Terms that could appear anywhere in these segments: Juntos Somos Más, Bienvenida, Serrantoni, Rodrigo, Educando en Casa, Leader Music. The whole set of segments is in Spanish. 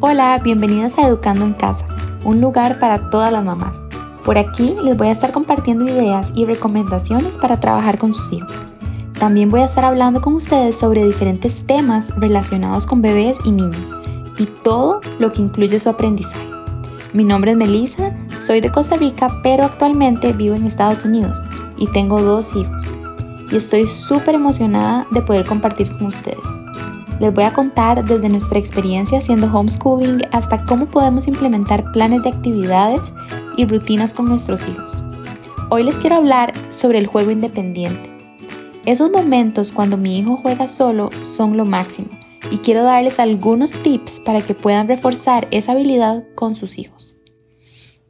Hola, bienvenidas a Educando en Casa, un lugar para todas las mamás. Por aquí les voy a estar compartiendo ideas y recomendaciones para trabajar con sus hijos. También voy a estar hablando con ustedes sobre diferentes temas relacionados con bebés y niños y todo lo que incluye su aprendizaje. Mi nombre es Melissa, soy de Costa Rica, pero actualmente vivo en Estados Unidos y tengo 2 hijos. Y estoy súper emocionada de poder compartir con ustedes. Les voy a contar desde nuestra experiencia haciendo homeschooling hasta cómo podemos implementar planes de actividades y rutinas con nuestros hijos. Hoy les quiero hablar sobre el juego independiente. Esos momentos cuando mi hijo juega solo son lo máximo y quiero darles algunos tips para que puedan reforzar esa habilidad con sus hijos.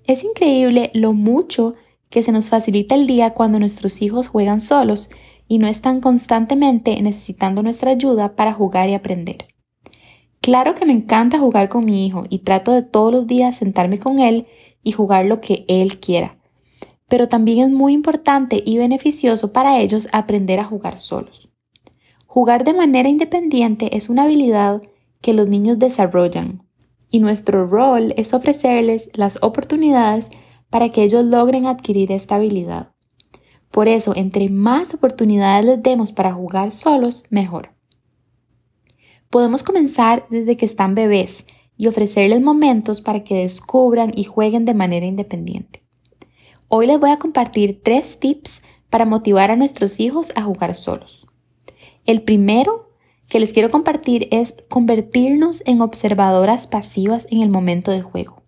Es increíble lo mucho que se nos facilita el día cuando nuestros hijos juegan solos y no están constantemente necesitando nuestra ayuda para jugar y aprender. Claro que me encanta jugar con mi hijo y trato de todos los días sentarme con él y jugar lo que él quiera, pero también es muy importante y beneficioso para ellos aprender a jugar solos. Jugar de manera independiente es una habilidad que los niños desarrollan y nuestro rol es ofrecerles las oportunidades para que ellos logren adquirir esta habilidad. Por eso, entre más oportunidades les demos para jugar solos, mejor. Podemos comenzar desde que están bebés y ofrecerles momentos para que descubran y jueguen de manera independiente. Hoy les voy a compartir 3 tips para motivar a nuestros hijos a jugar solos. El primero que les quiero compartir es convertirnos en observadoras pasivas en el momento de juego.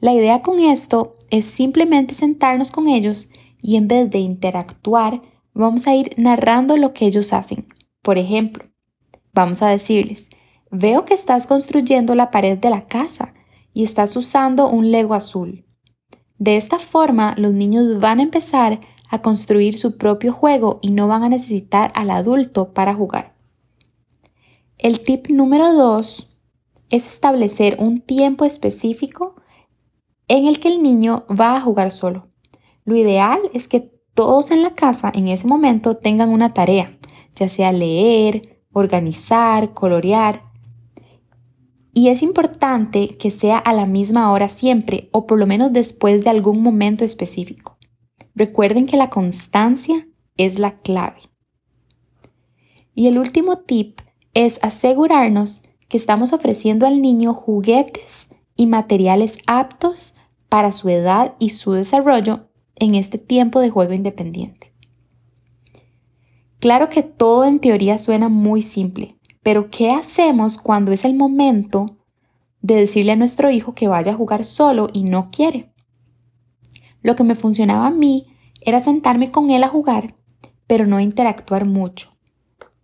La idea con esto es simplemente sentarnos con ellos y en vez de interactuar, vamos a ir narrando lo que ellos hacen. Por ejemplo, vamos a decirles, veo que estás construyendo la pared de la casa y estás usando un Lego azul. De esta forma, los niños van a empezar a construir su propio juego y no van a necesitar al adulto para jugar. El tip número 2 es establecer un tiempo específico en el que el niño va a jugar solo. Lo ideal es que todos en la casa en ese momento tengan una tarea, ya sea leer, organizar, colorear. Y es importante que sea a la misma hora siempre o por lo menos después de algún momento específico. Recuerden que la constancia es la clave. Y el último tip es asegurarnos que estamos ofreciendo al niño juguetes y materiales aptos para su edad y su desarrollo en este tiempo de juego independiente. Claro que todo en teoría suena muy simple, pero ¿qué hacemos cuando es el momento de decirle a nuestro hijo que vaya a jugar solo y no quiere? Lo que me funcionaba a mí era sentarme con él a jugar, pero no interactuar mucho.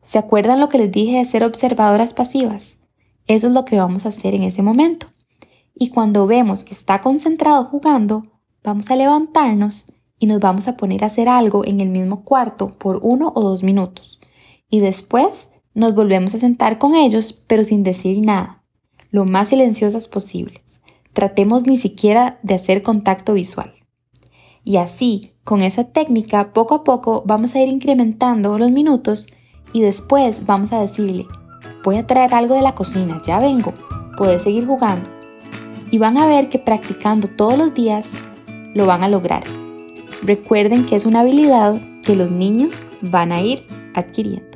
¿Se acuerdan lo que les dije de ser observadoras pasivas? Eso es lo que vamos a hacer en ese momento. Y cuando vemos que está concentrado jugando, vamos a levantarnos y nos vamos a poner a hacer algo en el mismo cuarto por 1 o 2 minutos. Y después nos volvemos a sentar con ellos, pero sin decir nada, lo más silenciosas posibles. Tratemos ni siquiera de hacer contacto visual. Y así, con esa técnica, poco a poco vamos a ir incrementando los minutos y después vamos a decirle, voy a traer algo de la cocina, ya vengo, podés seguir jugando. Y van a ver que practicando todos los días, lo van a lograr. Recuerden que es una habilidad que los niños van a ir adquiriendo.